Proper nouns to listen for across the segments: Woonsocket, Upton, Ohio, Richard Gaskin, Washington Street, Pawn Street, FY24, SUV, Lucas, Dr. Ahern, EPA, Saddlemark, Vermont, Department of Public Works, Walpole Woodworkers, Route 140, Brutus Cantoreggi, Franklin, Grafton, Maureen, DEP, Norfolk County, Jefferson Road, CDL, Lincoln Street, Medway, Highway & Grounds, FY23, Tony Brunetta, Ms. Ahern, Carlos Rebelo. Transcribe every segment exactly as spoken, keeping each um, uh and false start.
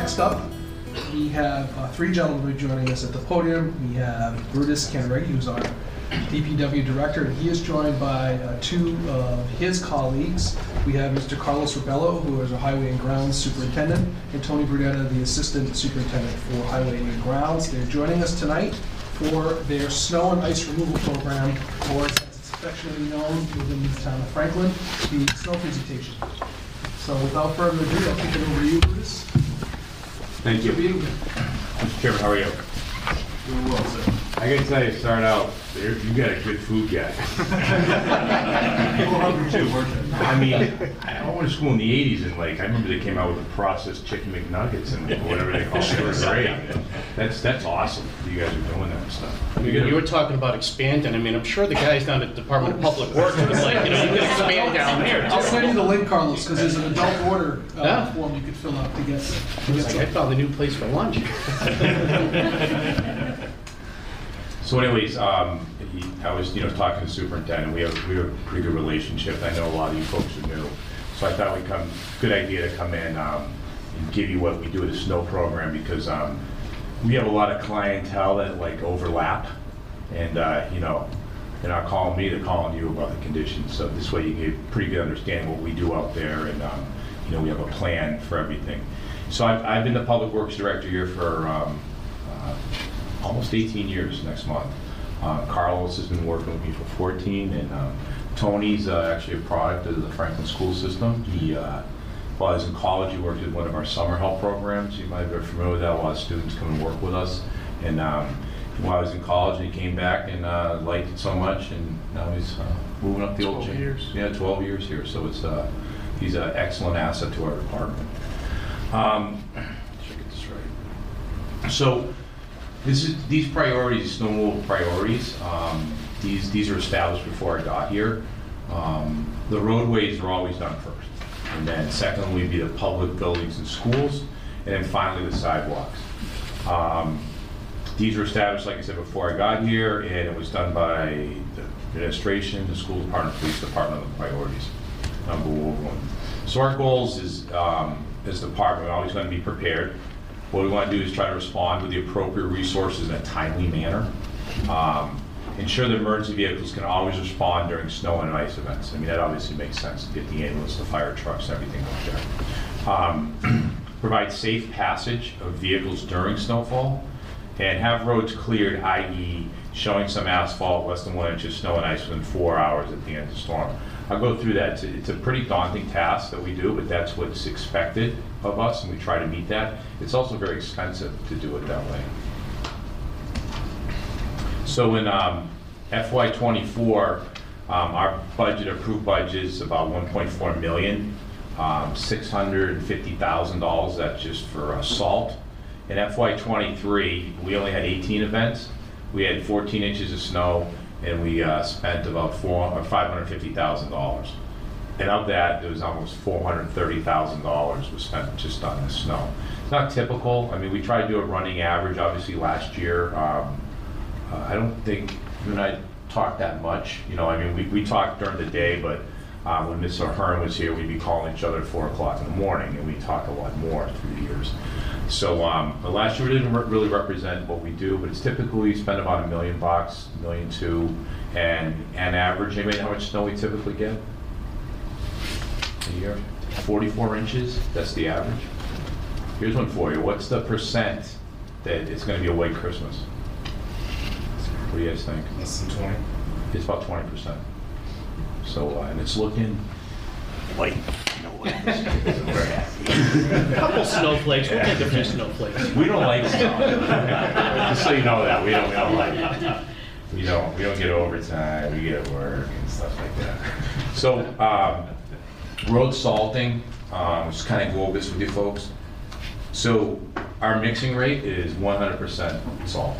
Next up, we have uh, three gentlemen joining us at the podium. We have Brutus Cantoreggi, who's our D P W director, and he is joined by uh, two of his colleagues. We have Mister Carlos Rebelo, who is our Highway and Grounds Superintendent, and Tony Brunetta, the Assistant Superintendent for Highway and Grounds. They're joining us tonight for their snow and ice removal program, or as it's affectionately known within the town of Franklin, the snow presentation. So without further ado, I'll kick it over to you, Brutus. Thank you. Mister Chairman, how are you? Doing well, sir. I gotta tell you, start out, you got a good food guy. I mean, I went to school in the eighties, and like, I remember they came out with the processed chicken McNuggets and whatever they called it. Was great. That's, that's awesome. You guys are doing that stuff. You, you were talking about expanding. I mean, I'm sure the guys down at the Department of Public Works would like, you know, you can expand down there. I'll send you the link, Carlos, because there's an adult order uh, yeah. form you could fill out to get. To get like I found a new place for lunch. So, anyways, um, he, I was, you know, talking to the superintendent. We have we have a pretty good relationship. I know a lot of you folks are new, so I thought we'd come. Good idea to come in um, and give you what we do with the snow program, because um, we have a lot of clientele that like overlap, and uh, you know, they're not calling me, they're calling you about the conditions. So this way, you get a pretty good understanding of what we do out there, and um, you know, we have a plan for everything. So I've, I've been the public works director here for. Um, uh, almost eighteen years next month. Uh, Carlos has been working with me for fourteen, and um, Tony's uh, actually a product of the Franklin school system. He, uh, while he was in college, he worked at one of our summer help programs. You might be familiar with that. A lot of students come and work with us. And um, while I was in college, he came back and uh, liked it so much, and now he's uh, moving up the old chain. twelve years. Yeah, twelve years here. So it's uh, he's an excellent asset to our department. Um, should I get this right? So. This is, these priorities, snow removal priorities, um, these these are established before I got here. Um, the roadways are always done first. And then secondly would be the public buildings and schools, and then finally the sidewalks. Um, these were established, like I said, before I got here, and it was done by the administration, the school department, police department, the priorities. Number one. So our goals is, um, as the department, we're always going to be prepared. What we want to do is try to respond with the appropriate resources in a timely manner. Um, ensure that emergency vehicles can always respond during snow and ice events. I mean, that obviously makes sense to get the ambulance, the fire trucks, everything like that. Um, provide safe passage of vehicles during snowfall, and have roads cleared, that is showing some asphalt, less than one inch of snow and ice within four hours at the end of the storm. I'll go through that. It's a, it's a pretty daunting task that we do, but that's what's expected of us, and we try to meet that. It's also very expensive to do it that way. So in um, F Y twenty-four, um, our budget, approved budget, is about one point four million dollars, um, six hundred fifty thousand dollars, that's just for uh, salt. In F Y twenty-three, we only had eighteen events. We had fourteen inches of snow, and we uh, spent about four or five hundred fifty thousand dollars, and of that, there was almost four hundred thirty thousand dollars was spent just on the snow. It's not typical. I mean, we try to do a running average. Obviously, last year, um, uh, I don't think you and I talked that much. You know, I mean, we we talked during the day, but um, when Miz Ahern was here, we'd be calling each other at four o'clock in the morning, and we talked a lot more through the years. So um, but last year we didn't re really represent what we do, but it's typically we spend about a million bucks, million two, and an average. Anybody know how much snow we typically get a year? forty-four inches, that's the average. Here's one for you. What's the percent that it's gonna be a white Christmas? What do you guys think? Less than twenty. It's about twenty percent. So, uh, and it's looking white. A couple snowflakes. We'll take a few snowflakes. We don't like snow. Just so you know that we don't, we don't like it. We don't. We don't get overtime. We get work and stuff like that. So, um, road salting. Um, just kind of go over this with you folks. So, our mixing rate is one hundred percent salt.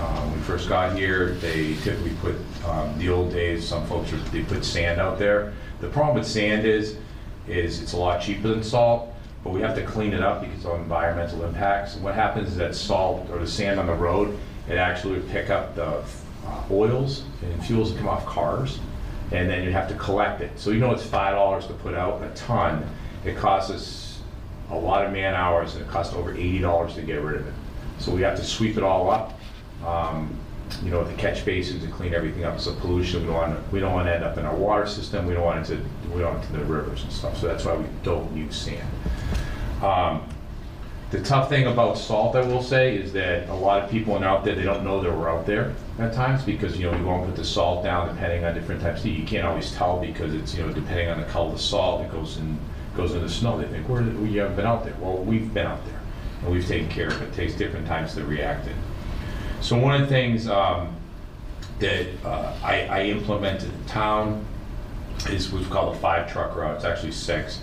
Um, when we first got here, they typically put um, the old days. Some folks they put sand out there. The problem with sand is. is it's a lot cheaper than salt, but we have to clean it up because of environmental impacts. And what happens is that salt or the sand on the road, it actually would pick up the uh, oils and fuels that come off cars, and then you have to collect it. So you know it's five dollars to put out a ton. It costs us a lot of man hours, and it cost over eighty dollars to get rid of it. So we have to sweep it all up, um, you know, the catch basins, and clean everything up. So pollution, we don't want to, we don't want to end up in our water system. We don't want it to, we don't want it to the rivers and stuff. So that's why we don't use sand. Um, the tough thing about salt, I will say, is that a lot of people are out there, they don't know that we're out there at times, because, you know, we won't put the salt down depending on different types of, you can't always tell, because it's, you know, depending on the color of the salt, it goes in, goes in the snow. They think, where, we haven't been out there. Well, we've been out there, and we've taken care of it. It takes different times to react it. So one of the things um, that uh, I, I implemented in town is what's called a five-truck route. It's actually six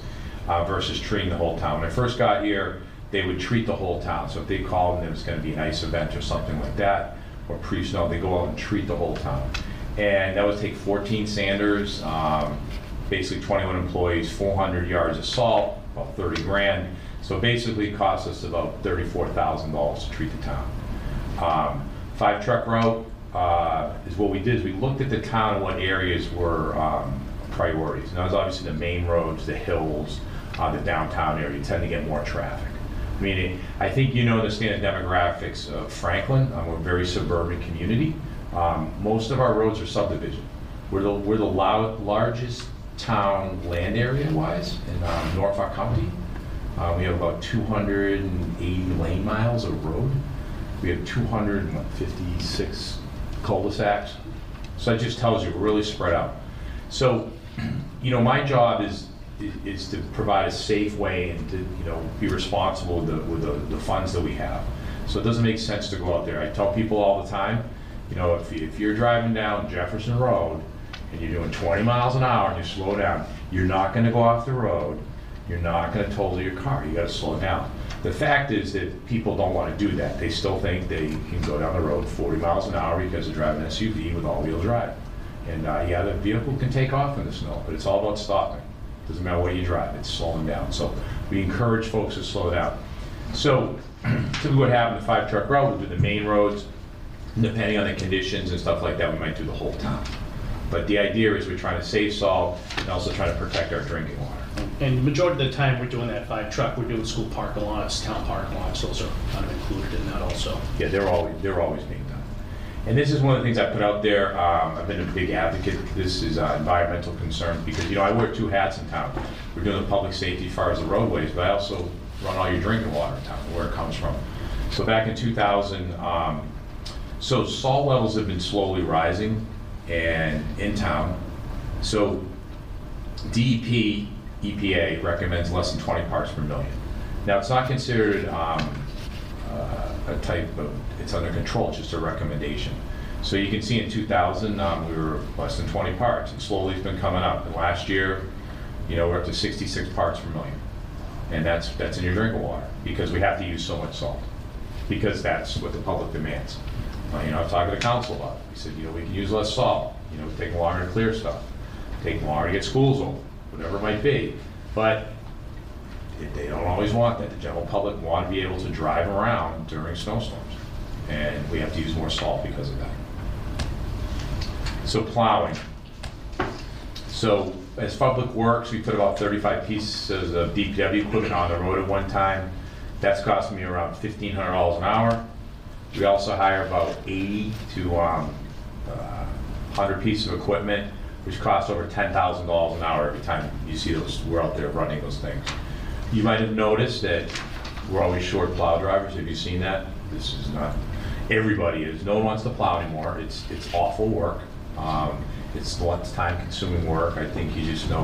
uh, versus treating the whole town. When I first got here, they would treat the whole town. So if they called and there was going to be an ice event or something like that, or pre-snow, they go out and treat the whole town. And that would take fourteen sanders, um, basically twenty-one employees, four hundred yards of salt, about thirty grand. So basically it cost us about thirty-four thousand dollars to treat the town. Um, five truck route uh, is what we did, is we looked at the town and what areas were um, priorities. And that was obviously the main roads, the hills, uh, the downtown area. You tend to get more traffic. I mean, it, I think you know the standard demographics of Franklin. Um, we're a very suburban community. Um, most of our roads are subdivision. We're the, we're the loud, largest town land area-wise in um, Norfolk County. Uh, we have about two hundred eighty lane miles of road. We have two hundred fifty-six cul-de-sacs. So that just tells you we're really spread out. So, you know, my job is is to provide a safe way and to, you know, be responsible with the, with the, the funds that we have. So it doesn't make sense to go out there. I tell people all the time, you know, if, if you're driving down Jefferson Road and you're doing twenty miles an hour and you slow down, you're not gonna go off the road. You're not gonna total your car. You gotta slow down. The fact is that people don't want to do that. They still think they can go down the road forty miles an hour because they're driving an S U V with all-wheel drive. And uh, yeah, the vehicle can take off in the snow, but it's all about stopping. Doesn't matter what you drive, it's slowing down. So we encourage folks to slow down. So typically what happened to five truck route, we'll do the main roads. Depending on the conditions and stuff like that, we might do the whole town. But the idea is we're trying to save salt and also try to protect our drinking water. And the majority of the time we're doing that five truck, we're doing school parking lots, town parking lots, those are kind of included in that also. Yeah, they're always, they're always being done. And this is one of the things I put out there. Um, I've been a big advocate. This is uh, environmental concern, because, you know, I wear two hats in town. We're doing the public safety as far as the roadways, but I also run all your drinking water in town, where it comes from. So back in two thousand, um, so salt levels have been slowly rising and in town. So D E P, E P A recommends less than twenty parts per million. Now, it's not considered um, uh, a type of, it's under control, it's just a recommendation. So you can see in two thousand, um, we were less than twenty parts, and slowly it's been coming up. And last year, you know, we're up to sixty-six parts per million. And that's, that's in your drinking water, because we have to use so much salt, because that's what the public demands. Uh, you know, I've talked to the council about it. We said, you know, we can use less salt. You know, take longer to clear stuff, take longer to get schools open, whatever it might be. But they don't always want that. The general public want to be able to drive around during snowstorms, and we have to use more salt because of that. So plowing. So as Public Works, we put about thirty-five pieces of D P W equipment on the road at one time. That's cost me around fifteen hundred dollars an hour. We also hire about eighty to um, uh, one hundred pieces of equipment, which costs over ten thousand dollars an hour every time you see those, we're out there running those things. You might have noticed that we're always short plow drivers. Have you seen that? This is not, everybody is. No one wants to plow anymore. It's it's awful work. Um, it's lots of time consuming work. I think you just know,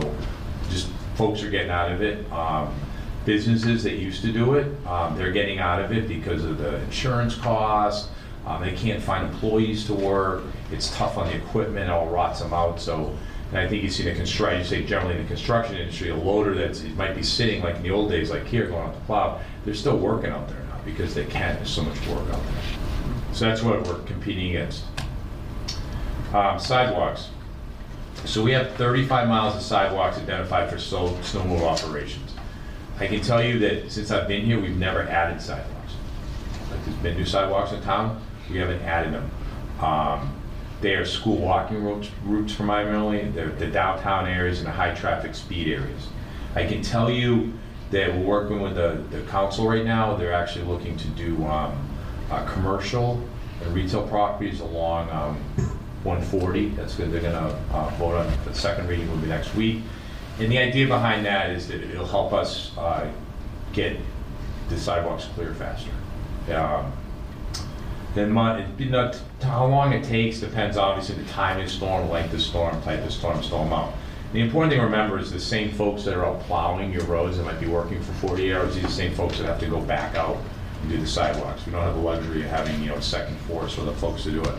just folks are getting out of it. Um, businesses that used to do it, um, they're getting out of it because of the insurance costs. Um, they can't find employees to work. It's tough on the equipment. It all rots them out. So, and I think you see the construction. You say generally in the construction industry, a loader that's it might be sitting like in the old days, like here going out the plow. They're still working out there now because they can. There's so much work out there. So that's what we're competing against. Um, sidewalks. So we have thirty-five miles of sidewalks identified for snow snowmobile operations. I can tell you that since I've been here, we've never added sidewalks. Like there's been new sidewalks in town. We haven't added them. Um, They are school walking routes, routes primarily. They're the downtown areas and the high traffic speed areas. I can tell you They're working with the, the council right now. They're actually looking to do um, uh, commercial and retail properties along um, one forty. That's good. They're going to uh, vote on the second reading will be next week. And the idea behind that is that it'll help us uh, get the sidewalks clear faster. Um, then my, it, you know, how long it takes depends obviously the timing of the storm, length of storm, type of storm, storm out. The important thing to remember is the same folks that are out plowing your roads that might be working for forty hours, these are the same folks that have to go back out and do the sidewalks. We don't have the luxury of having, you know, a second force for the folks to do it.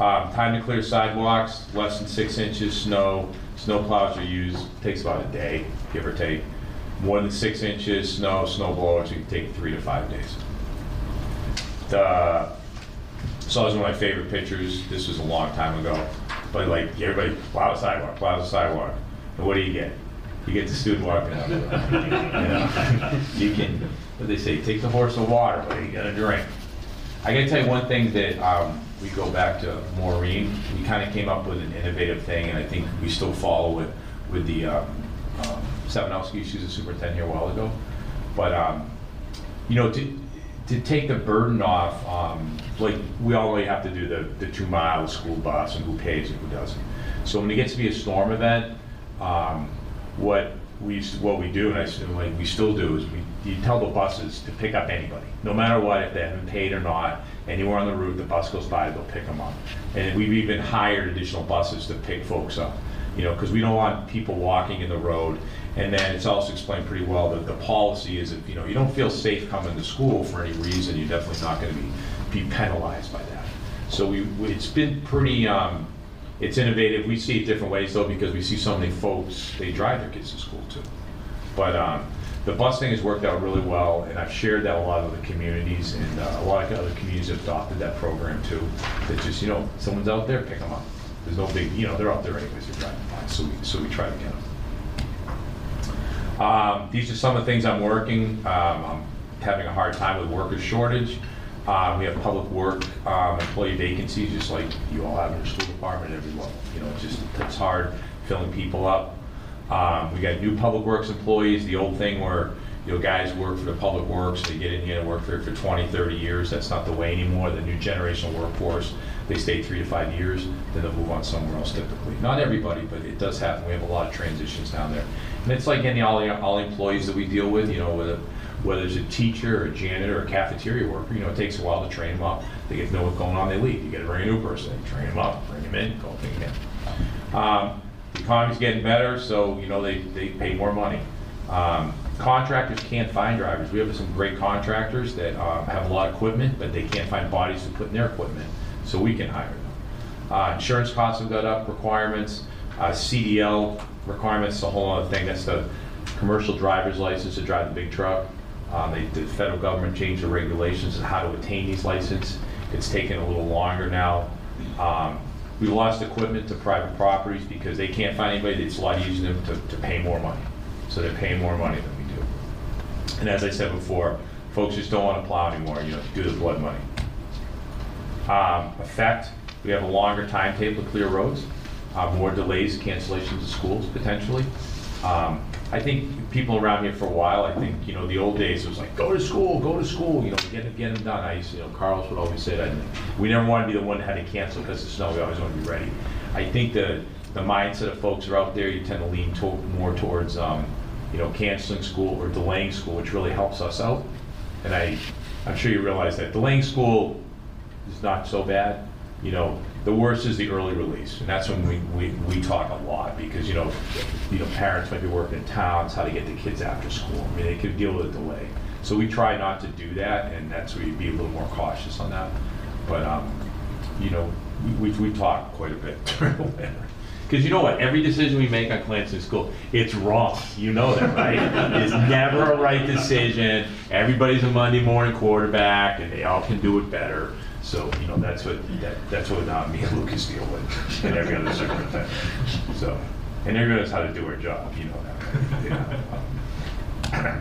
Um, time to clear sidewalks, less than six inches snow. Snow plows are used, takes about a day, give or take. More than six inches snow, snow blowers, you can take three to five days. The, so this is one of my favorite pictures. This was a long time ago. But like everybody, plow the sidewalk, plow the sidewalk. And what do you get? You get the student walking out. You know, you can, what they say, take the horse of water, but you got a drink. I gotta tell you one thing that um, we go back to Maureen. We kind of came up with an innovative thing, and I think we still follow it with the um, um, Savinowski. She was a superintendent here a while ago. But um, you know, to to take the burden off. Um, Like, we already have to do the, the two mile school bus and who pays and who doesn't. So when it gets to be a storm event, um, what we used to, what we do, and I assume like we still do, is we you tell the buses to pick up anybody, no matter what, if they haven't paid or not. Anywhere on the route, the bus goes by, they'll pick them up. And we've even hired additional buses to pick folks up, you know, because we don't want people walking in the road. And then it's also explained pretty well that the policy is if you know you don't feel safe coming to school for any reason, you're definitely not going to be. be penalized by that. So we, we it's been pretty, um, it's innovative. We see it different ways though, because we see so many folks, they drive their kids to school too. But um, the bus thing has worked out really well, and I've shared that a lot of the communities, and uh, a lot of other communities have adopted that program too. That just, you know, someone's out there, pick them up. There's no big, you know, they're out there anyways, they're driving by, so we, so we try to get them. Um, these are some of the things I'm working. Um, I'm having a hard time with worker shortage. Um, we have public work um, employee vacancies, just like you all have in your school department at every level. You know, it's just it's hard filling people up. Um, we got new public works employees. The old thing where you know guys work for the public works, they get in here and work for it for twenty, thirty years. That's not the way anymore. The new generational workforce, they stay three to five years, then they'll move on somewhere else typically. Not everybody, but it does happen. We have a lot of transitions down there, and it's like any all all employees that we deal with. You know, with a whether it's a teacher or a janitor or a cafeteria worker, you know, it takes a while to train them up. They get to know what's going on, they leave. You gotta bring a new person, train them up, bring them in, go think again. Um, the economy's getting better, so, you know, they, they pay more money. Um, contractors can't find drivers. We have some great contractors that uh, have a lot of equipment, but they can't find bodies to put in their equipment, so we can hire them. Uh, insurance costs have got up, requirements, uh, C D L requirements, a whole other thing. That's the commercial driver's license to drive the big truck. Um, they, the federal government changed the regulations on how to attain these licenses. It's taken a little longer now. Um, we lost equipment to private properties because they can't find anybody. It's a lot easier to, to pay more money. So they pay more money than we do. And as I said before, folks just don't want to plow anymore. You know, do the blood money. Um, effect, we have a longer timetable to clear roads. Uh, more delays, cancellations of schools potentially. Um, I think people around here for a while, I think, you know, the old days, it was like, go to school, go to school, you know, get, get them done. I used to, you know, Carlos would always say that. We never want to be the one that had to cancel because of snow. We always want to be ready. I think the, the mindset of folks are out there, you tend to lean to, more towards, um, you know, canceling school or delaying school, which really helps us out. And I, I'm sure you realize that delaying school is not so bad, you know. The worst is the early release, and that's when we, we, we talk a lot because you know, you know, parents might be working in towns, how to get the kids after school. I mean, they could deal with a delay. So we try not to do that, and that's where you'd be a little more cautious on that. But um, you know, we, we, we talk quite a bit during the winter. Because you know what, every decision we make on Clancy School, it's wrong. You know that, right? It's never a right decision. Everybody's a Monday morning quarterback, and they all can do it better. So, you know, that's what that, that's what uh, me and Lucas deal with, and every other circumstance. So, and everyone knows how to do our job, you know that. Yeah.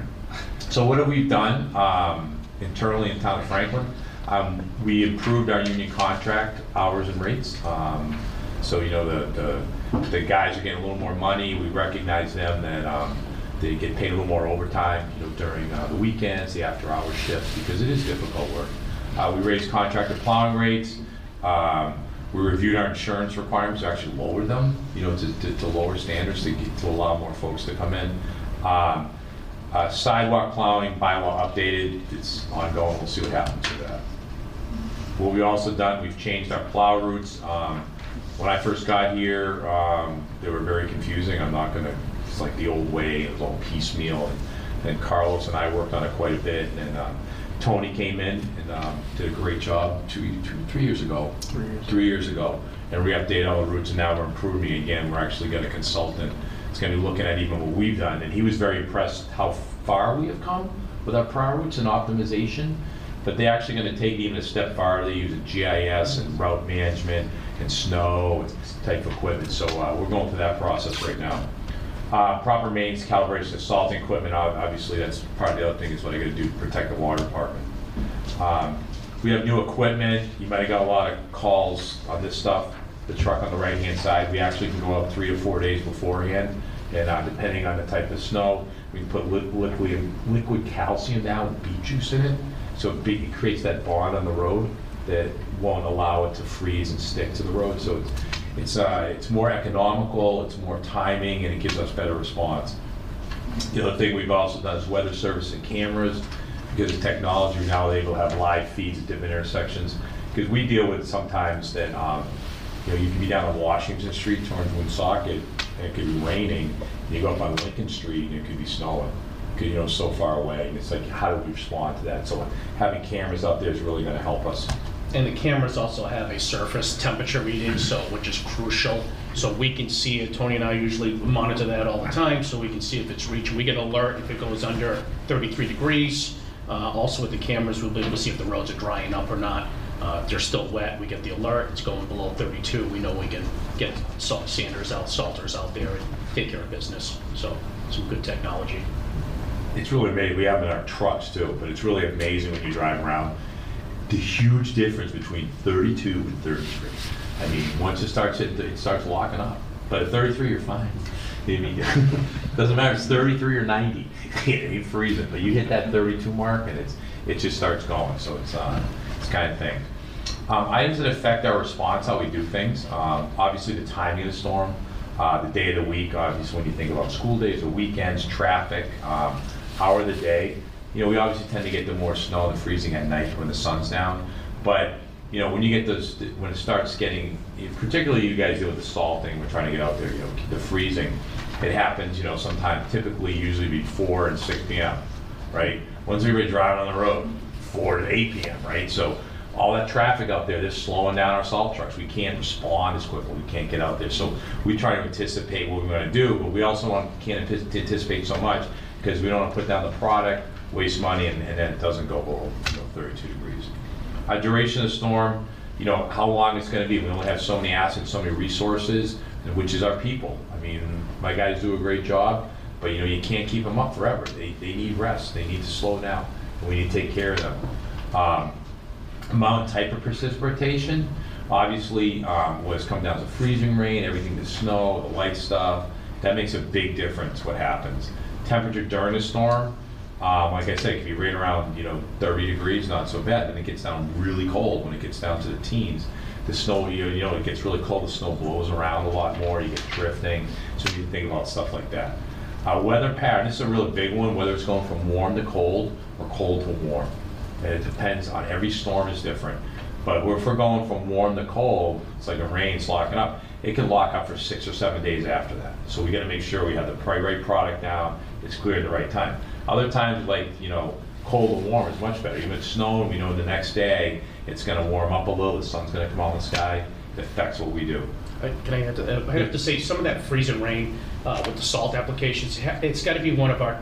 So what have we done um, internally in town of Franklin? Um, we improved our union contract hours and rates. Um, so, you know, the, the, the guys are getting a little more money. We recognize them that, um, They get paid a little more overtime, you know, during uh, the weekends, the after-hour shifts, because it is difficult work. Uh, we raised contractor plowing rates. Um, we reviewed our insurance requirements, actually lowered them, you know, to, to, to lower standards to, get, to allow more folks to come in. Um, uh, sidewalk plowing bylaw updated. It's ongoing. We'll see what happens with that. What we've also done, we've changed our plow routes. Um, when I first got here, um, they were very confusing. I'm not going to. It's like the old way. It was all piecemeal. And, and Carlos and I worked on it quite a bit. And um, Tony came in and um, did a great job two, two, three years ago. Three years. Three years ago. And we updated all the routes. And now we're improving again. We're actually got a consultant. It's going to be looking at even what we've done. And he was very impressed how far we have come with our prior routes and optimization. But they're actually going to take even a step farther. They use G I S and route management and snow and type of equipment. So uh, we're going through that process right now. Uh, proper maintenance, calibration, salt equipment. Obviously, that's part of the other thing is what I got to do to protect the water department. Um, we have new equipment. You might have got a lot of calls on this stuff. The truck on the right-hand side, we actually can go up three to four days beforehand, and uh, depending on the type of snow, we can put li liquid liquid calcium down with beet juice in it. So it, be, it creates that bond on the road that won't allow it to freeze and stick to the road. So it's it's, uh, it's more economical, it's more timing, and it gives us better response. The other thing we've also done is weather service and cameras. Because of technology, we're now able to have live feeds at different intersections. Because we deal with sometimes that um, you know, you can be down on Washington Street towards Woonsocket, and it could be raining. And you go up on Lincoln Street, and it could be snowing. You know, so far away, and it's like, how do we respond to that? So having cameras up there is really going to help us. And the cameras also have a surface temperature reading, so which is crucial. So we can see it. Tony and I usually monitor that all the time, so we can see if it's reaching. We get an alert if it goes under thirty-three degrees. Uh, also with the cameras, we'll be able to see if the roads are drying up or not. Uh, if they're still wet, we get the alert. It's going below thirty-two. We know we can get salt sanders out, salters out there, and take care of business. So some good technology. It's really amazing. We have it in our trucks too, but it's really amazing when you drive around the huge difference between thirty-two and thirty-three. I mean, once it starts hitting, it starts locking up. But at thirty-three, you're fine. I mean, it doesn't matter if it's thirty-three or ninety. You freeze it, but you hit that thirty-two mark, and it's it just starts going. So it's uh, it's kind of thing. Um, items that affect our response, how we do things. Um, obviously, the timing of the storm, uh, the day of the week. Obviously, when you think about school days or weekends, traffic. Um, hour of the day. You know, we obviously tend to get the more snow and the freezing at night when the sun's down. But, you know, when you get those, when it starts getting, particularly you guys deal with the salt thing, we're trying to get out there, you know, the freezing. It happens, you know, sometime, typically usually before and six P M, right? Once we were driving on the road, four to eight P M, right? So all that traffic out there, they're slowing down our salt trucks. We can't respond as quickly. We can't get out there. So we try to anticipate what we're going to do, but we also want, can't anticipate so much, because we don't want to put down the product, waste money, and, and then it doesn't go below, you know, thirty-two degrees. Our duration of the storm, you know, how long it's going to be. We only have so many assets, so many resources, which is our people. I mean, my guys do a great job, but, you know, you can't keep them up forever. They, they need rest. They need to slow down. And we need to take care of them. Um, amount and type of precipitation, obviously, um, what's come down to freezing rain, everything, the snow, the light stuff, that makes a big difference what happens. Temperature during a storm, um, like I said, it can be right around, you know, thirty degrees, not so bad. Then it gets down really cold when it gets down to the teens. The snow, you know, you know it gets really cold. The snow blows around a lot more. You get drifting. So you can think about stuff like that. Uh, weather pattern. This is a really big one. Whether it's going from warm to cold or cold to warm, and it depends on every storm is different. But if we're going from warm to cold, it's like a rain's locking up. It can lock up for six or seven days after that. So we got to make sure we have the right product down. It's clear at the right time. Other times, like, you know, cold and warm is much better. Even if it's snowing, we know the next day it's going to warm up a little. The sun's going to come out in the sky. It affects what we do. I, can I have to? Uh, I have to say, some of that freezing rain uh, with the salt applications, it's got to be one of our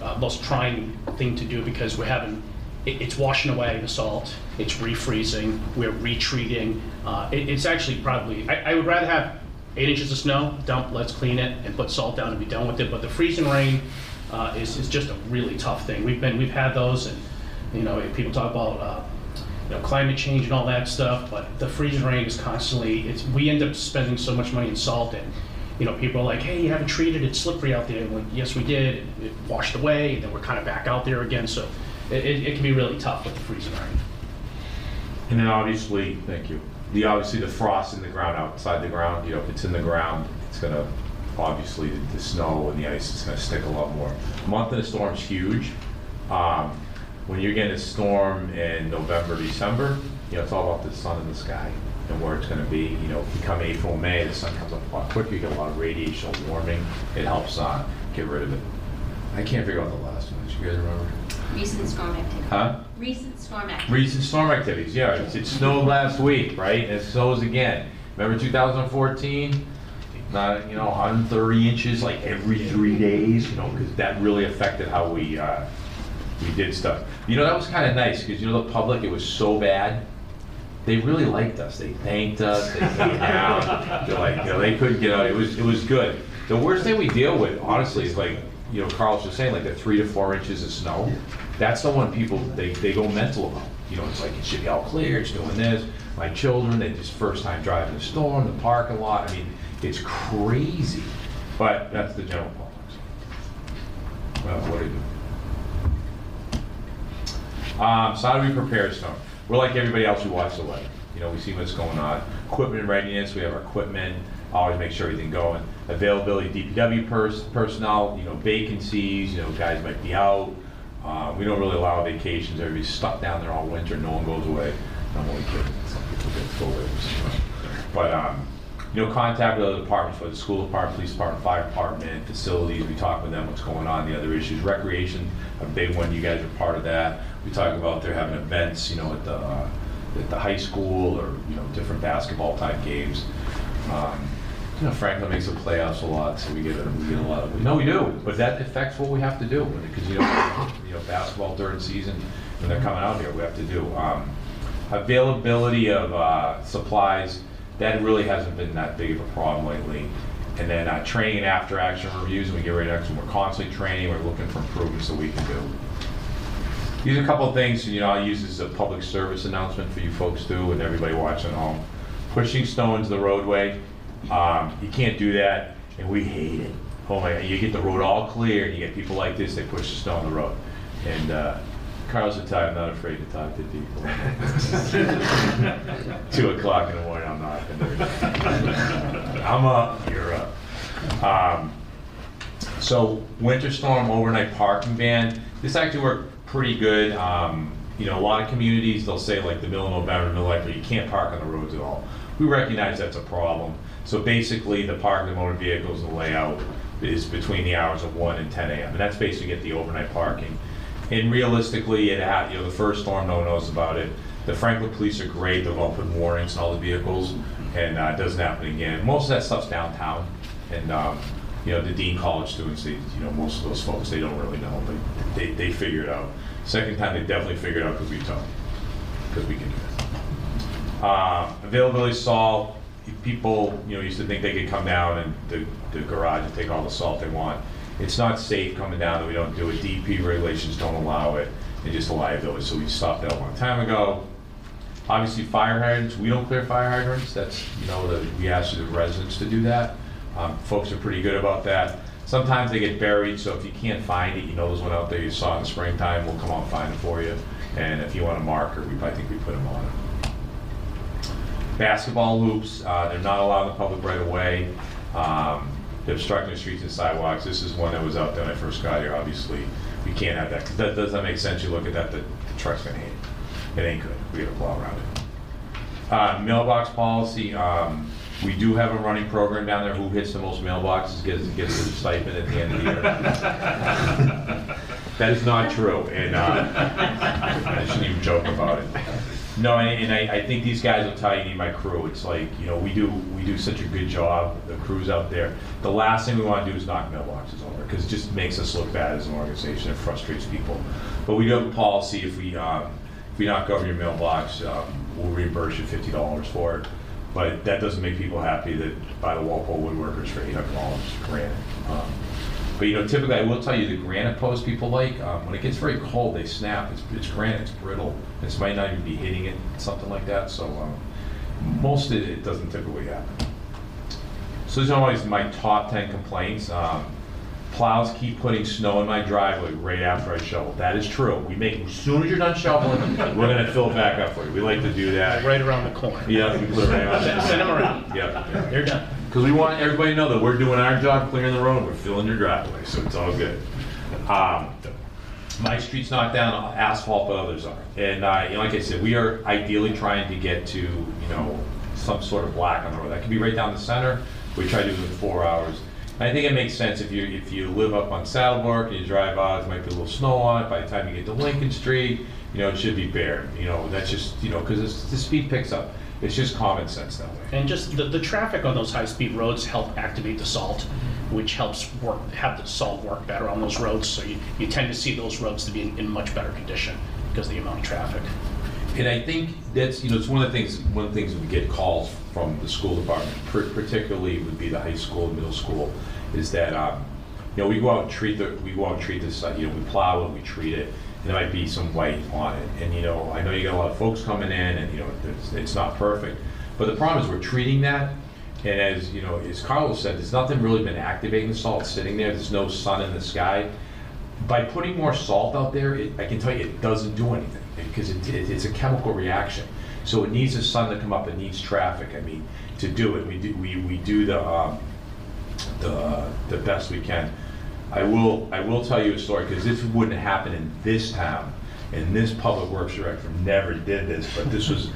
uh, most trying thing to do, because we're having. It's washing away the salt, it's refreezing, we're retreating. Uh, it, it's actually probably, I, I would rather have eight inches of snow, dump, let's clean it, and put salt down and be done with it. But the freezing rain uh, is, is just a really tough thing. We've been, we've had those, and you know, people talk about uh, you know, climate change and all that stuff, but the freezing rain is constantly, it's, we end up spending so much money in salt, and you know, people are like, hey, you haven't treated, it's slippery out there. And like, yes, we did. It, it washed away, and then we're kind of back out there again. So it, it, it can be really tough with the freezing iron. And then obviously, thank you. The obviously the frost in the ground, outside the ground, you know, if it's in the ground, it's gonna, obviously the, the snow and the ice is gonna stick a lot more. A month in a storm's huge. Um, when you're getting a storm in November, December, you know, it's all about the sun in the sky and where it's gonna be. You know, if you come April, May, the sun comes up a lot quicker, you get a lot of radiational warming. It helps uh, get rid of it. I can't figure out the last one, did you guys remember? Recent storm activity. Huh? Recent storm activities. Recent storm activities, yeah. It's, it snowed last week, right? And it snows again. Remember two thousand fourteen? Not, you know, one hundred thirty inches like every three days, you know, because that really affected how we uh, we did stuff. You know, that was kind of nice because, you know, the public, it was so bad. They really liked us. They thanked us. They came out. They're like, you know, they couldn't get out. It was, it was good. The worst thing we deal with, honestly, is like, you know, Carlos was saying, like the three to four inches of snow. That's the one people, they, they go mental about. You know, it's like, it should be all clear, it's doing this. My children, they just first time driving the storm, the parking lot. I mean, it's crazy. But that's the general public. Well, what do you do? Um, so how do we prepare snow? We're like everybody else, we watch the weather. You know, we see what's going on. Equipment readiness, we have our equipment. Always make sure everything going. Availability, D P W pers personnel, you know, vacancies, you know, guys might be out. Uh, we don't really allow vacations. Everybody's stuck down there all winter. No one goes away. I'm only kidding. Some people get full waivers. But, um, you know, contact with other departments, whether the school department, police department, fire department, facilities. We talk with them what's going on, the other issues. Recreation, a big one. You guys are part of that. We talk about they're having events, you know, at the, uh, at the high school or, you know, different basketball type games. Um, You know, Franklin makes the playoffs a lot, so we get a, we get a lot of. No, we do, but that affects what we have to do because you know, you know, basketball during season when they're coming out here, we have to do um, availability of uh, supplies. That really hasn't been that big of a problem lately. And then uh, training and after action reviews. When we get ready to action, we're constantly training. We're looking for improvements that we can do. These are a couple of things you know. I use as a public service announcement for you folks too, and everybody watching at home. Pushing snow into the roadway. Um, you can't do that, and we hate it. Oh my God, you get the road all clear, and you get people like this, they push the snow on the road. And uh, Carlos would tell you, I'm not afraid to talk to people. Two o'clock in the morning, I'm not. I'm up, you're up. Um, so, winter storm overnight parking ban. This actually worked pretty good. Um, you know, a lot of communities, they'll say like the middle of November, middle of November, you can't park on the roads at all. We recognize that's a problem. So basically, the parking of motor vehicles, the layout is between the hours of one and ten A M And that's basically get the overnight parking. And realistically, it had, you know, the first storm, no one knows about it. The Franklin police are great. They've all put warnings on all the vehicles. And uh, it doesn't happen again. Most of that stuff's downtown. And, um, you know, the Dean College students, they, you know, most of those folks, they don't really know. But they, they figure it out. Second time, they definitely figure it out because we tell them. Because we can do that. Uh, availability salt. People, you know, used to think they could come down and the, the garage and take all the salt they want. It's not safe coming down that we don't do it. D P regulations don't allow it. It's just a liability, so we stopped that a long time ago. Obviously, fire hydrants. We don't clear fire hydrants. That's, you know, the, we ask the residents to do that. Um, folks are pretty good about that. Sometimes they get buried, so if you can't find it, you know, there's one out there you saw in the springtime. We'll come out and find it for you. And if you want a marker, we I think we put them on it. Basketball hoops, uh, they're not allowed in the public right away. Um, they're obstructing the streets and sidewalks. This is one that was out there when I first got here. Obviously, we can't have that. That does not make sense. You look at that, the, the truck's gonna hit it. It ain't good. We gotta plow around it. Uh, mailbox policy, um, we do have a running program down there. Who hits the most mailboxes gets, gets a stipend at the end of the year. That is not true, and uh, I shouldn't even joke about it. No, and, and I, I think these guys will tell you, need my crew. It's like, you know, we do we do such a good job, the crew's out there. The last thing we want to do is knock mailboxes over, because it just makes us look bad as an organization. It frustrates people. But we do have a policy, if we um, if we knock over your mailbox, um, we'll reimburse you fifty dollars for it. But that doesn't make people happy that by the Walpole Woodworkers for eight hundred dollars granite. Um, but, you know, typically I will tell you the granite posts people like, um, when it gets very cold, they snap. It's, it's granite, it's brittle. This might not even be hitting it, something like that. So um, most of it doesn't typically happen. So these are always my top ten complaints. Um, plows keep putting snow in my driveway right after I shovel. That is true. We make, as soon as you're done shoveling, we're going to fill it back up for you. We like to do that. Right around the corner. Yeah, we put it right around. Send them around. Yep. Yep. They're done. Because we want everybody to know that we're doing our job clearing the road and we're filling your driveway, so it's all good. Um, my street's not down asphalt, but others are. And uh, you know, like I said, we are ideally trying to get to, you know, some sort of black on the road. That could be right down the center. We try to do it in four hours. And I think it makes sense if you if you live up on Saddlemark and you drive out, there might be a little snow on it. By the time you get to Lincoln Street, you know, it should be bare. You know, that's just, you know, because the speed picks up. It's just common sense that way. And just the, the traffic on those high-speed roads help activate the salt, which helps work, have the salt work better on those roads. So you, you tend to see those roads to be in, in much better condition because of the amount of traffic. And I think that's, you know, it's one of the things, one of the things we get calls from the school department, particularly would be the high school and middle school, is that, um, you know, we go out and treat the, we go out and treat this, uh, you know, we plow it, we treat it, and there might be some white on it. And, you know, I know you got a lot of folks coming in and, you know, it's, it's not perfect. But the problem is we're treating that. And as, you know, as Carlos said, there's nothing really been activating the salt sitting there. There's no sun in the sky. By putting more salt out there, it, I can tell you it doesn't do anything, because it, it, it's a chemical reaction. So it needs the sun to come up, it needs traffic, I mean, to do it. We do, we, we do the, um, the, the best we can. I will, I will tell you a story, because this wouldn't happen in this town, and this public works director never did this, but this was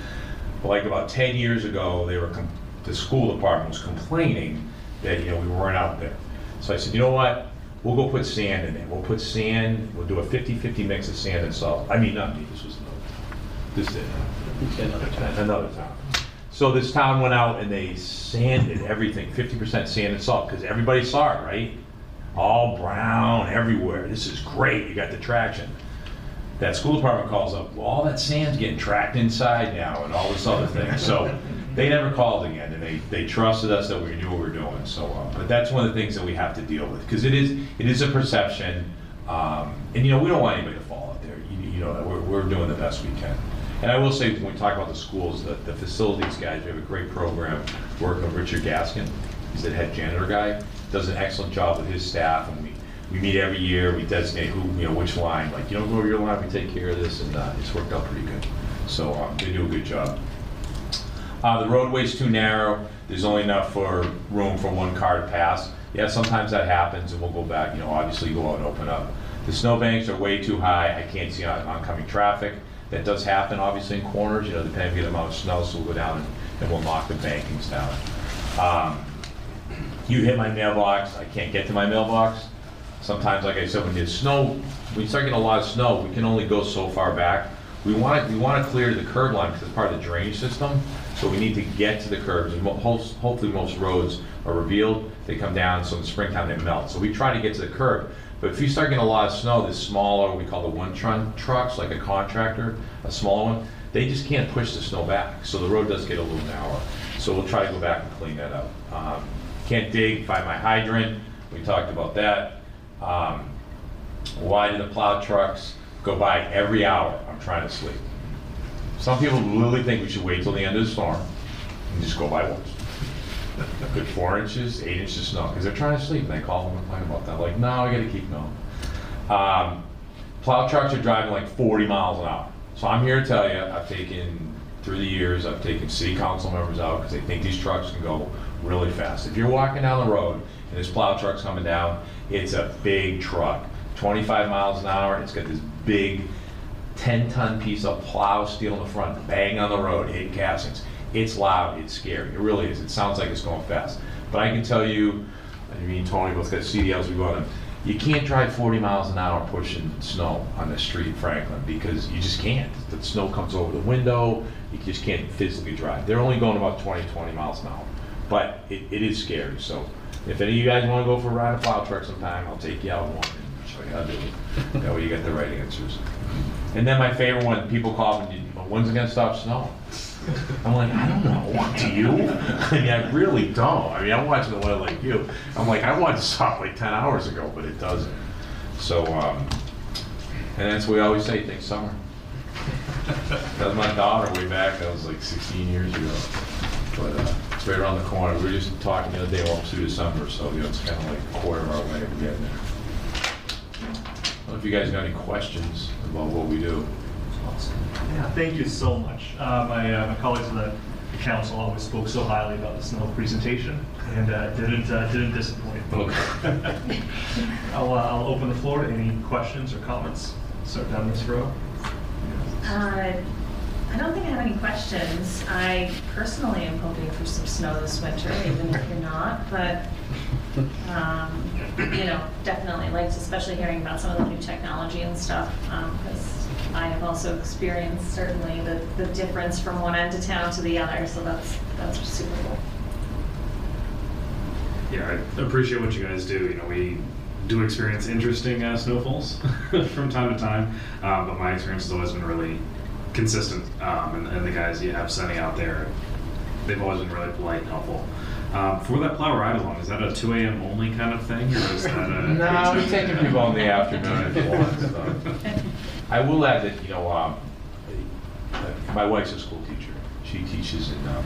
like about ten years ago, they were com the school department was complaining that, you know, we weren't out there. So I said, you know what? We'll go put sand in it. We'll put sand, we'll do a fifty fifty mix of sand and salt. I mean, not me, this was another town. This did another town. Another town. So this town went out and they sanded everything, fifty percent sand and salt, because everybody saw it, right? All brown everywhere. This is great, you got the traction. That school department calls up, well, all that sand's getting tracked inside now and all this other thing. So they never called again, and they, they trusted us that we knew what we were doing. So, uh, but that's one of the things that we have to deal with, because it is it is a perception, um, and you know we don't want anybody to fall out there. You, you know that we're we're doing the best we can. And I will say, when we talk about the schools, the, the facilities guys, we have a great program. Work of Richard Gaskin, he's the head janitor guy, does an excellent job with his staff, and we we meet every year. We designate who, you know, which line. Like, you don't go over your line, we take care of this, and uh, it's worked out pretty good. So um, they do a good job. Uh, the roadway's too narrow. There's only enough for room for one car to pass. Yeah, sometimes that happens, and we'll go back. You know, obviously go out and open up. The snowbanks are way too high. I can't see on, oncoming traffic. That does happen, obviously, in corners. You know, depending on the amount of snow, so we'll go down and, and we'll knock the bankings down. Um, you hit my mailbox. I can't get to my mailbox. Sometimes, like I said, when there's snow, when you start getting a lot of snow, we can only go so far back. We want to, we want to clear the curb line because it's part of the drainage system. So we need to get to the curbs, and most, hopefully most roads are revealed. They come down, so in the springtime they melt. So we try to get to the curb. But if you start getting a lot of snow, the smaller, we call the one-ton trucks, like a contractor, a smaller one, they just can't push the snow back. So the road does get a little narrower. So we'll try to go back and clean that up. Um, can't dig by my hydrant. We talked about that. Um, why do the plow trucks go by every hour? I'm trying to sleep. Some people literally think we should wait till the end of the storm and just go by once. A good four inches, eight inches of snow, because they're trying to sleep and they call them and complain about that. Like, no, I got to keep going. Um, plow trucks are driving like forty miles an hour. So I'm here to tell you, I've taken, through the years, I've taken city council members out because they think these trucks can go really fast. If you're walking down the road and this plow truck's coming down, it's a big truck. twenty-five miles an hour, it's got this big ten ton piece of plow steel in the front, bang on the road, hitting castings. It's loud, it's scary, it really is. It sounds like it's going fast. But I can tell you, I mean, Tony both got C D Ls, we go on them. You can't drive forty miles an hour pushing snow on the street in Franklin because you just can't. The snow comes over the window, you just can't physically drive. They're only going about twenty, twenty miles an hour. But it, it is scary, so if any of you guys want to go for a ride in a plow truck sometime, I'll take you out and show you how to do it. That way you get the right answers. And then my favorite one, people call me, when's it going to stop snowing? I'm like, I don't know. What do you? I mean, I really don't. I mean, I'm watching the weather like you. I'm like, I wanted to stop like ten hours ago, but it doesn't. So, um, and that's what we always say, think summer. That was my daughter way back. That was like sixteen years ago. But uh, it's right around the corner. We were just talking the other day, well, up through December, so you know, it's kind of like a quarter of our way we're getting there. I don't know if you guys got any questions about what we do. Awesome. Yeah, thank you so much. Uh, my, uh, my colleagues in the, the council always spoke so highly about the snow presentation, and uh, didn't uh, didn't disappoint. Okay. I'll, uh, I'll open the floor to any questions or comments. Start down this row. Uh, I don't think I have any questions. I personally am hoping for some snow this winter, even if you're not, but. Um, you know, definitely liked, especially hearing about some of the new technology and stuff, because um, I have also experienced certainly the, the difference from one end of town to the other, so that's that's super cool. Yeah, I appreciate what you guys do. You know, we do experience interesting uh, snowfalls from time to time, uh, but my experience has always been really consistent, um, and, and the guys you have sending out there, they've always been really polite and helpful. Um, for that plow ride along, is that a two A M only kind of thing, or is that a? No, we're taking people in the afternoon if you want. So. I will add that you know, um, my wife's a school teacher. She teaches in, um,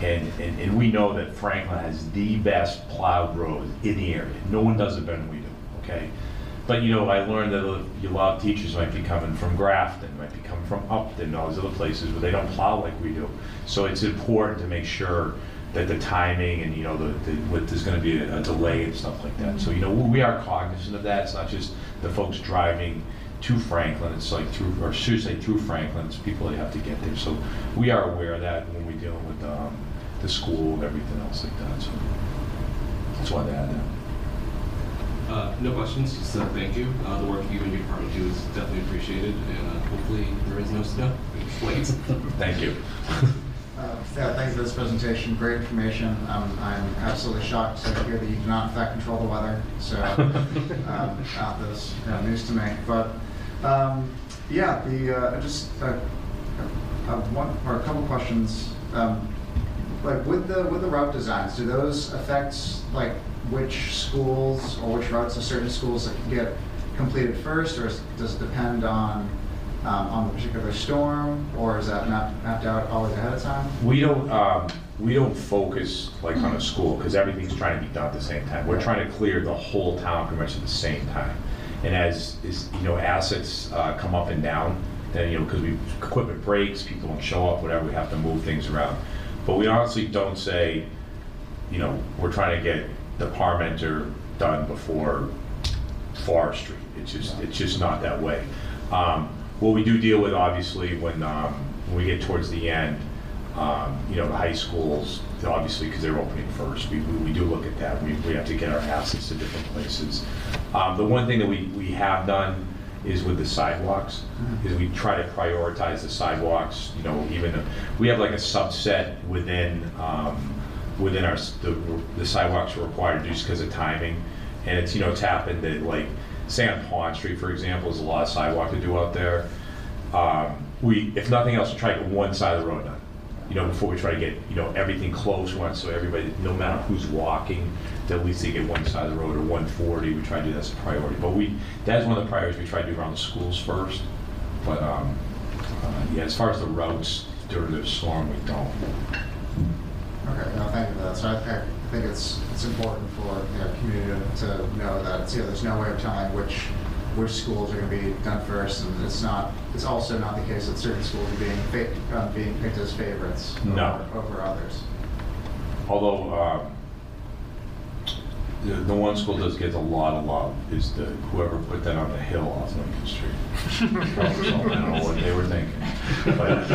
and, and and we know that Franklin has the best plowed roads in the area. No one does it better than we do. Okay, but you know, I learned that a lot of teachers might be coming from Grafton, might be coming from Upton, all these other places where they don't plow like we do. So it's important to make sure that the timing and you know the, the what there's going to be a, a delay and stuff like that. So you know we are cognizant of that. It's not just the folks driving to Franklin. It's like through, or should I say through Franklin. It's people that have to get there. So we are aware of that when we're dealing with um, the school and everything else like that. So that's why they add that. Uh, no questions. Just uh, thank you. Uh, the work you and your department do is definitely appreciated, and uh, hopefully there is no snow. Thank you. Uh, yeah, thanks for this presentation. Great information. Um, I'm absolutely shocked to hear that you do not, in fact, control the weather. So um, uh, that's uh, news to me. But um, yeah, the uh, just uh, uh, one or a couple questions. Um, like with the with the route designs, do those affect like which schools or which routes of certain schools that can get completed first, or does it depend on? Um, on the particular storm, or is that map, mapped out always ahead of time? We don't um, we don't focus like on a school because everything's trying to be done at the same time. We're trying to clear the whole town pretty much at the same time. And as is, you know, assets uh, come up and down, then you know because we equipment breaks, people don't show up, whatever. We have to move things around. But we honestly don't say, you know, we're trying to get department or done before Forest Street. It's just yeah. it's just not that way. Um, What we do deal with, obviously, when, um, when we get towards the end, um, you know, the high schools, obviously, because they're opening first, we, we, we do look at that. We, we have to get our assets to different places. Um, the one thing that we, we have done is with the sidewalks, mm-hmm. is we try to prioritize the sidewalks. You know, even if we have like a subset within um, within our the, the sidewalks are required just because of timing, and it's you know it's happened that like. Say on Pawn Street, for example, there's a lot of sidewalk to do out there. Um, we, if nothing else, we try to get one side of the road done. You know, before we try to get you know everything closed once, so everybody, no matter who's walking, that at least they get one side of the road or one forty. We try to do that's a priority. But we, that's one of the priorities we try to do around the schools first. But um, uh, yeah, as far as the routes during the storm, we don't. Okay, no, thank you for that. So I, I think it's it's important for the you know, community to know that it's, you know, there's no way of telling which which schools are going to be done first, and it's not it's also not the case that certain schools are being picked, uh, being picked as favorites no. over, over others. Although um, the, the one school does get a lot of love is the whoever put that on the hill off Lincoln Street. I don't know what they were thinking. But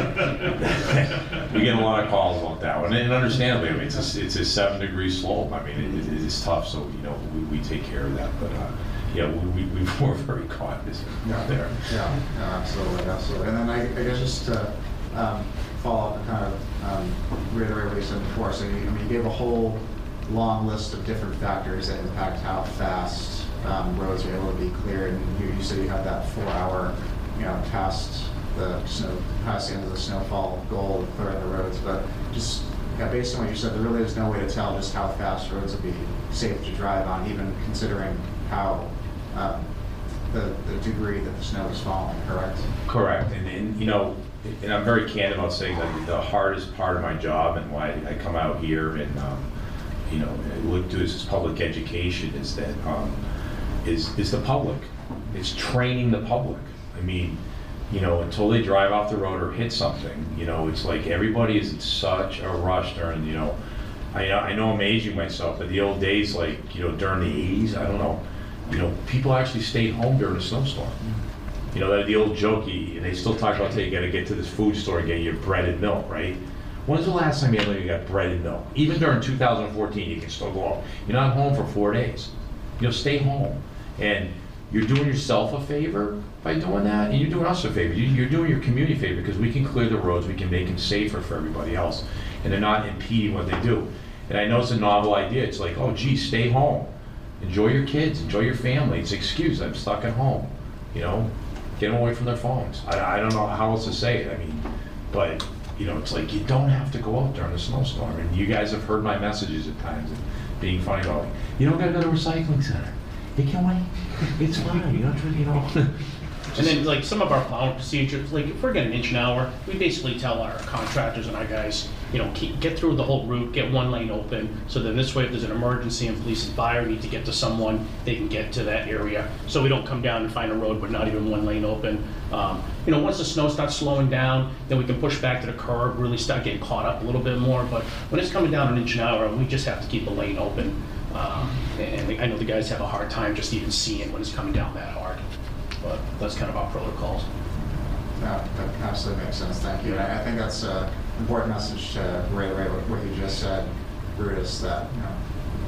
we get a lot of calls about that one, and understandably, I mean, it's a, it's a seven-degree slope. I mean, it, it's tough, so you know, we, we take care of that. But uh, yeah, we, we we're very cognizant yeah. there. Yeah, no, absolutely, absolutely. And then I, I guess just to um, follow up and kind of um, reiterate what you said before. So you, I mean, you gave a whole long list of different factors that impact how fast um, roads are able to be cleared, and you, you said you had that four-hour, you know, past. The snow, past the end of the snowfall goal of clearing the roads, but just yeah, based on what you said, there really is no way to tell just how fast roads would be safe to drive on, even considering how um, the, the degree that the snow is falling, correct? Correct, and, and you know, and I'm very candid about saying that the hardest part of my job and why I come out here and um, you know look to this public education is that um, is is the public. It's training the public. I mean, you know, until they drive off the road or hit something, you know, it's like everybody is in such a rush during, you know, I, I know I'm aging myself, but the old days, like, you know, during the eighties, I don't know, you know, people actually stayed home during a snowstorm. You know, the old jokey, and they still talk about, hey, you gotta get to this food store and get your bread and milk, right? When's the last time you ever got bread and milk? Even during two thousand fourteen, you can still go out. You're not home for four days. You know, stay home. And you're doing yourself a favor by doing that, and you're doing us a favor. You're doing your community a favor because we can clear the roads, we can make them safer for everybody else, and they're not impeding what they do. And I know it's a novel idea. It's like, oh, gee, stay home. Enjoy your kids, enjoy your family. It's an excuse, I'm stuck at home. You know, get them away from their phones. I, I don't know how else to say it, I mean, but, you know, it's like you don't have to go out during a snowstorm. And you guys have heard my messages at times, and being funny about it. You don't gotta go to a recycling center. It can wait. It's fine. You don't really you know. And then, like, some of our plowing procedures, like if we're getting an inch an hour, we basically tell our contractors and our guys, you know, keep, get through the whole route, get one lane open, so then this way, if there's an emergency and police and fire need to get to someone, they can get to that area. So we don't come down and find a road with not even one lane open. Um, you know, once the snow starts slowing down, then we can push back to the curb, really start getting caught up a little bit more. But when it's coming down an inch an hour, we just have to keep a lane open. Um, and I know the guys have a hard time just even seeing when it's coming down that hard, but that's kind of our protocols. Uh, that absolutely makes sense, thank you. And I, I think that's an important message to reiterate what you just said, Brutus, that you know,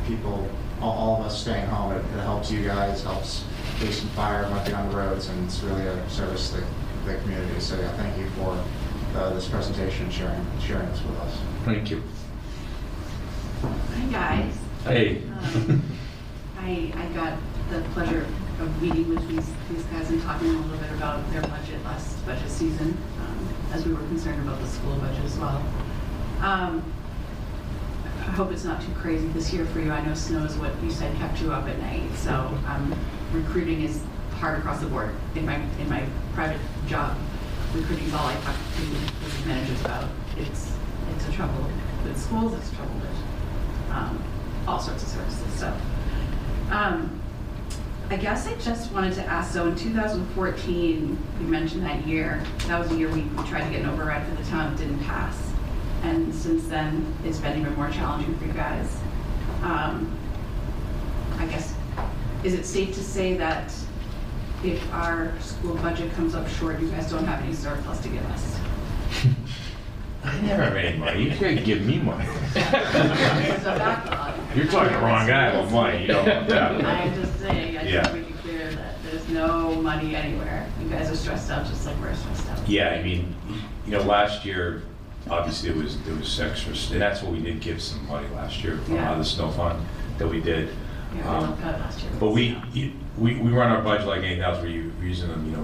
people, all, all of us staying home, it, it helps you guys, helps police and fire, nothing on the roads, and it's really a service to the, the community. So yeah, thank you for uh, this presentation and sharing, sharing this with us. Thank you. Hi guys. Hey. um, I, I got the pleasure of meeting with these, these guys and talking a little bit about their budget last budget season, um, as we were concerned about the school budget as well. Um, I hope it's not too crazy this year for you. I know snow is what you said kept you up at night, so um, recruiting is hard across the board. In my in my private job, recruiting is all I talk to business managers about. It's it's a trouble with schools. It's trouble with. Um, all sorts of services. So um, I guess I just wanted to ask, so in two thousand fourteen, we mentioned that year, that was the year we, we tried to get an override for the town, it didn't pass. And since then, it's been even more challenging for you guys. Um, I guess, is it safe to say that if our school budget comes up short, you guys don't have any surplus to give us? I never made money. You should give me money. You're talking the wrong guy about money. You don't want that. I'm just saying, I just yeah. Make it clear that there's no money anywhere. You guys are stressed out just like we're stressed out. Yeah, I mean, you know, last year, obviously, there was, there was extra, and that's what we did give some money last year from yeah. uh, the snow fund that we did. Yeah, um, we that last year. But we, you, we we run our budget like anything else. We're using them, you know,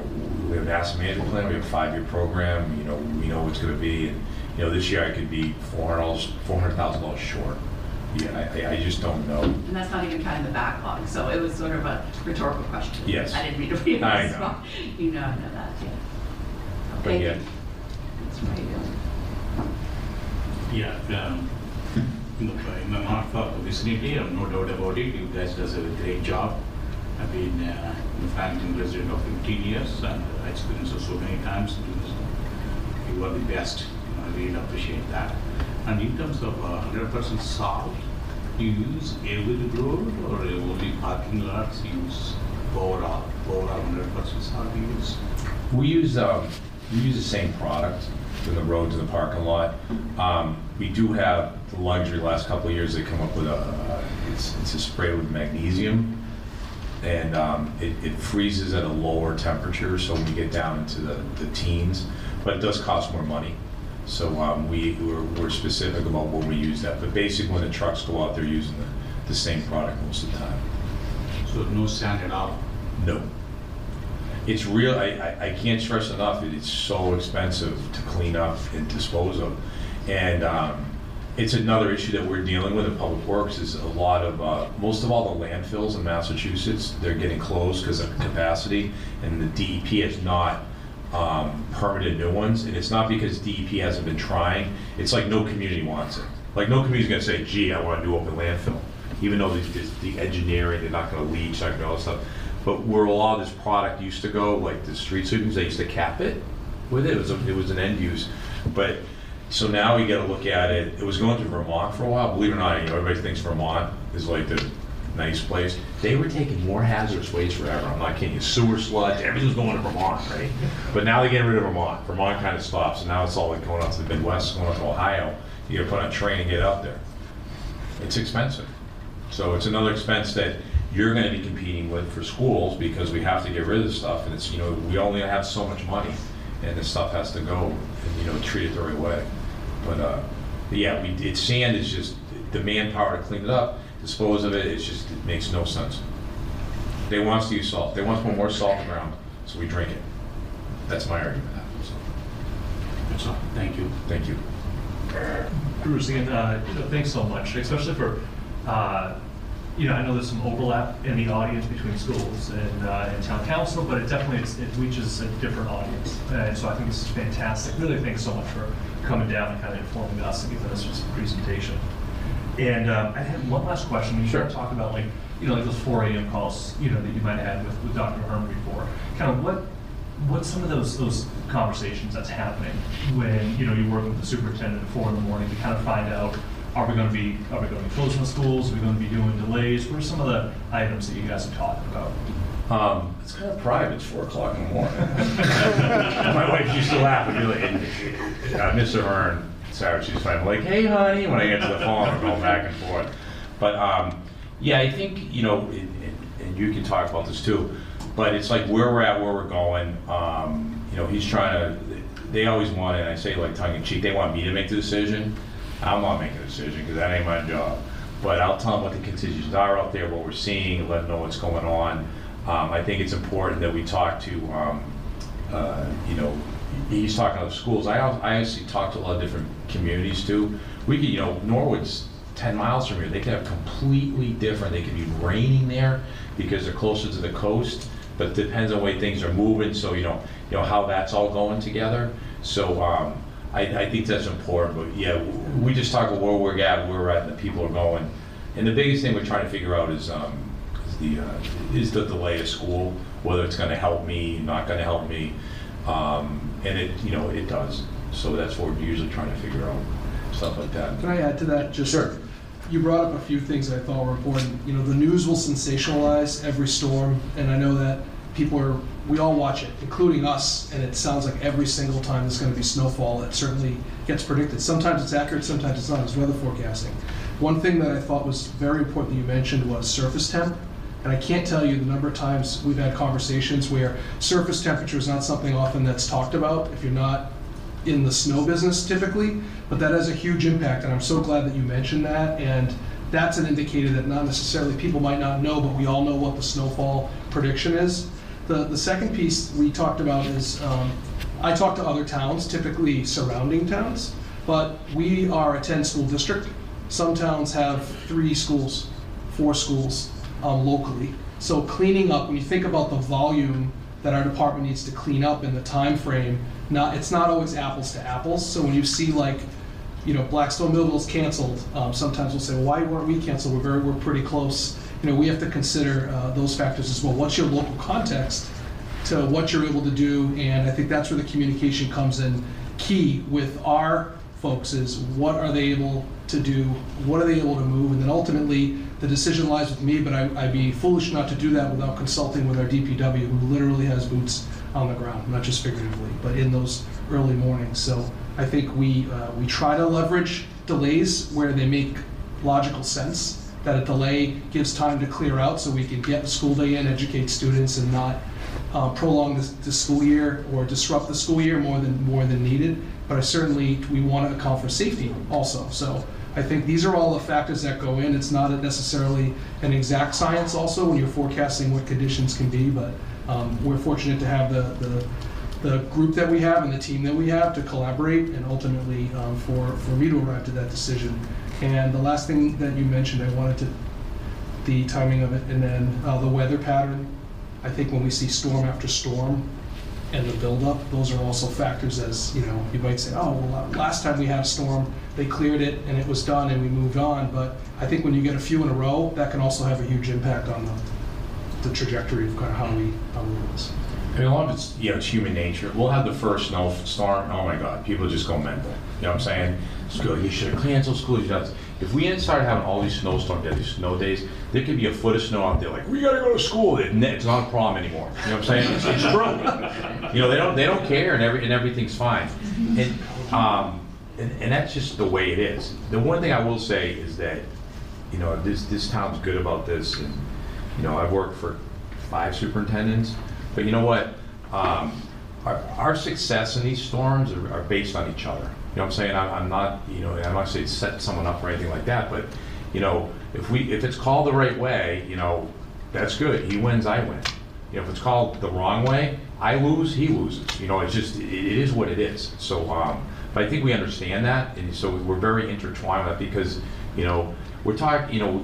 we have an asset management plan, we have a five-year program, you know, we know what's going to be. And, you know, this year I could be four hundred thousand dollars short. Yeah, I, I just don't know. And that's not even kind of the backlog, so it was sort of a rhetorical question. Yes. I didn't mean to be in I this know. Spot. You know, I know that, yeah. Okay. But yeah. That's right. Yeah, um, my heart for vicinity, I have no doubt about it. You guys does a great job. I've been uh, a Franklin resident of fifteen years, and I experienced it so many times. You are the best. I really appreciate that. And in terms of one hundred percent uh, salt, you use every road or only parking lots? You use overall one hundred percent salt you use? We use, um, we use the same product from the road to the parking lot. Um, we do have the luxury the last couple of years they come up with a, uh, it's, it's a spray with magnesium. And um, it, it freezes at a lower temperature, so when you get down into the, the teens. But it does cost more money. So um, we, we're, we're specific about when we use that. But basically, when the trucks go out, they're using the, the same product most of the time. So no sand at all? No. It's real, I, I, I can't stress enough, it, it's so expensive to clean up and dispose of. And um, it's another issue that we're dealing with in Public Works is a lot of, uh, most of all the landfills in Massachusetts, they're getting closed because of capacity, and the D E P has not um, permitted new ones, and it's not because D E P hasn't been trying. It's like no community wants it. Like no community's going to say, gee, I want a new open landfill, even though these, this, the engineering, they're not going to leach, not going to do all this stuff. But where a lot of this product used to go, like the street sweepings, they used to cap it with it. It was, a, it was an end use. But so now we got to look at it. It was going to Vermont for a while. Believe it or not, you know, everybody thinks Vermont is like the nice place. They were taking more hazardous waste forever. I'm not kidding you. Sewer sludge, everything's going to Vermont, right? But now they're getting rid of Vermont. Vermont kind of stops, and now it's all like going out to the Midwest, going out to Ohio. You got to put on a train and get out there. It's expensive. So it's another expense that you're going to be competing with for schools, because we have to get rid of this stuff, and it's, you know, we only have so much money, and this stuff has to go, and, you know, treat it the right way. But, uh, but yeah, we did. Sand is just the manpower to clean it up, dispose of it. It's just, it makes no sense. They want us to use salt. They want us to put more salt in the ground, so we drink it. That's my argument. So. Good stuff. Thank you. Thank you. Bruce, again, uh, thanks so much, especially for. Uh, You know, I know there's some overlap in the audience between schools and, uh, and town council, but it definitely is, it reaches a different audience. And so I think this is fantastic. Really, thanks so much for coming down and kind of informing us and giving us this presentation. And um, I had one last question. You sure. Talk about, like, you know, like those four A M calls, you know, that you might have had with, with Doctor Ahern before. Kind of what what's some of those those conversations that's happening when, you know, you're working with the superintendent at four in the morning to kind of find out. Are we going to be are we going to be closing the schools? Are we going to be doing delays? What are some of the items that you guys are talking about? Um, it's kind of private. It's four o'clock in the morning. My wife used to laugh and be like, and, uh, Miz Ahern, sorry, she's fine. I'm like, hey, honey, when I get to the phone, we're going back and forth. But um, yeah, I think, you know, it, it, and you can talk about this too. But it's like where we're at, where we're going. Um, you know, he's trying to. They always want it. And I say, like, tongue in cheek, they want me to make the decision. I'm not making a decision because that ain't my job. But I'll tell them what the contingencies are out there, what we're seeing, let them know what's going on. Um, I think it's important that we talk to, um, uh, you know, he's talking to the schools. I, I actually talk to a lot of different communities too. We could, you know, Norwood's ten miles from here. They could have completely different. They could be raining there because they're closer to the coast, but it depends on the way things are moving. So, you know, you know how that's all going together. So, um, I, I think that's important, but yeah, we just talk about where we're at, where we're at, and the people are going. And the biggest thing we're trying to figure out is um, is the uh, is the delay of school, whether it's going to help me, not going to help me, um, and it you know it does. So that's what we're usually trying to figure out, stuff like that. Can I add to that? Just sure. You brought up a few things that I thought were important. You know, the news will sensationalize every storm, and I know that people are. We all watch it, including us, and it sounds like every single time there's going to be snowfall, it certainly gets predicted. Sometimes it's accurate, sometimes it's not. It's weather forecasting. One thing that I thought was very important that you mentioned was surface temp, and I can't tell you the number of times we've had conversations where surface temperature is not something often that's talked about if you're not in the snow business typically, but that has a huge impact, and I'm so glad that you mentioned that. And that's an indicator that not necessarily people might not know, but we all know what the snowfall prediction is. The, the second piece we talked about is, um, I talk to other towns, typically surrounding towns, but we are a ten school district. Some towns have three schools, four schools um, locally. So cleaning up, when you think about the volume that our department needs to clean up in the time frame, not, it's not always apples to apples. So when you see, like, you know, Blackstone Millville's canceled, um, sometimes we'll say, well, why weren't we canceled? We're, very, we're pretty close. You know, we have to consider uh, those factors as well. What's your local context to what you're able to do? And I think that's where the communication comes in key with our folks is what are they able to do? What are they able to move? And then ultimately, the decision lies with me, but I, I'd be foolish not to do that without consulting with our D P W, who literally has boots on the ground, not just figuratively, but in those early mornings. So I think we, uh, we try to leverage delays where they make logical sense. That a delay gives time to clear out so we can get the school day in, educate students, and not uh, prolong the, the school year or disrupt the school year more than more than needed. But I certainly, we want to account for safety also. So I think these are all the factors that go in. It's not a necessarily an exact science also when you're forecasting what conditions can be, but um, we're fortunate to have the, the the group that we have and the team that we have to collaborate and ultimately um, for, for me to arrive to that decision. And the last thing that you mentioned, I wanted to, the timing of it, and then uh, the weather pattern. I think when we see storm after storm, and the buildup, those are also factors. As you know, you might say, oh, well, last time we had a storm, they cleared it and it was done and we moved on. But I think when you get a few in a row, that can also have a huge impact on the, the trajectory of kind of how we how we do this. I mean, a lot of it's, you know, it's human nature. We'll have the first snowstorm, oh my God, people just go mental. You know what I'm saying? School, you should have canceled school. You should have, if we start having all these snowstorms, these snow days, there could be a foot of snow out there. Like, we gotta go to school. It's not a problem anymore. You know what I'm saying? It's, it's true. You know, they don't they don't care, and every and everything's fine. And um, and, and that's just the way it is. The one thing I will say is that, you know, this this town's good about this. And you know, I've worked for five superintendents. But you know what? Um, our, our success in these storms are, are based on each other. You know what I'm saying? I'm, I'm not, you know, I'm not saying set someone up or anything like that. But you know, if we if it's called the right way, you know, that's good. He wins, I win. You know, if it's called the wrong way, I lose, he loses. You know, it's just it, it is what it is. So, um, but I think we understand that, and so we're very intertwined with that because you know we're talking, you know,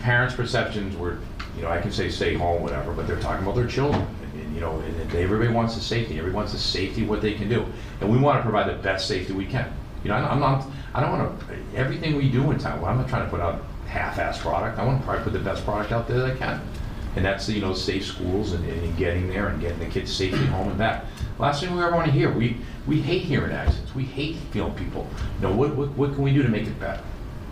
parents' perceptions. We're, you know, I can say stay home, whatever, but they're talking about their children. You know, and everybody wants the safety. Everybody wants the safety, what they can do, and we want to provide the best safety we can. You know, I'm not, I don't want to. Everything we do in town, well, I'm not trying to put out half-assed product. I want to probably put the best product out there that I can, and that's you know, safe schools and, and getting there and getting the kids safely home and back. Last thing we ever want to hear, we we hate hearing accidents. We hate feeling people. You know, what what what can we do to make it better?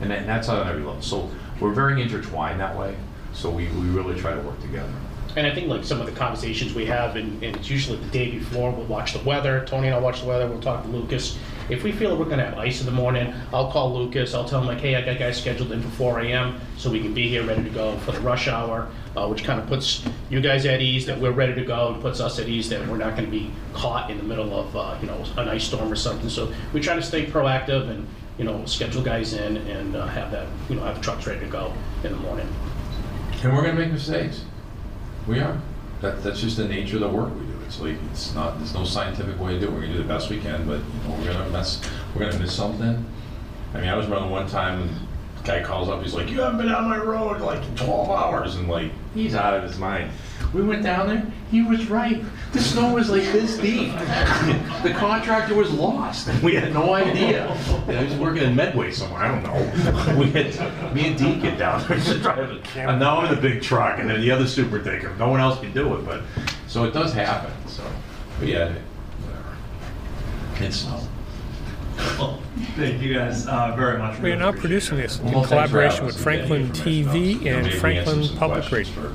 And, that, and that's on every level. So we're very intertwined that way. So we we really try to work together. And I think like some of the conversations we have, and, and it's usually the day before, we'll watch the weather. Tony and I'll watch the weather. We'll talk to Lucas. If we feel we're going to have ice in the morning, I'll call Lucas. I'll tell him, like, hey, I got guys scheduled in for four A M so we can be here ready to go for the rush hour, uh, which kind of puts you guys at ease that we're ready to go and puts us at ease that we're not going to be caught in the middle of, uh, you know, an ice storm or something. So we try to stay proactive and, you know, schedule guys in and uh, have that, you know, have the trucks ready to go in the morning. And we're going to make mistakes. We are. That, that's just the nature of the work we do. It's like it's not. There's no scientific way to do it. We're gonna do the best we can, but you know, we're gonna mess. We're gonna miss something. I mean, I was running one time, and the guy calls up. He's like, "You haven't been on my road in like twelve hours," and like he's out of his mind. We went down there. He was right. The snow was like this deep. The contractor was lost. We had no idea. Yeah, he was working in Medway somewhere. I don't know. We had me and Dean get down there to drive a camera. And now I'm in the big truck, and then the other super taker. No one else can do it, but so it does happen. So, but yeah, whatever. It's snow. Well, thank you guys uh, very much. We are now producing this in collaboration with Franklin T V and Franklin Public Radio.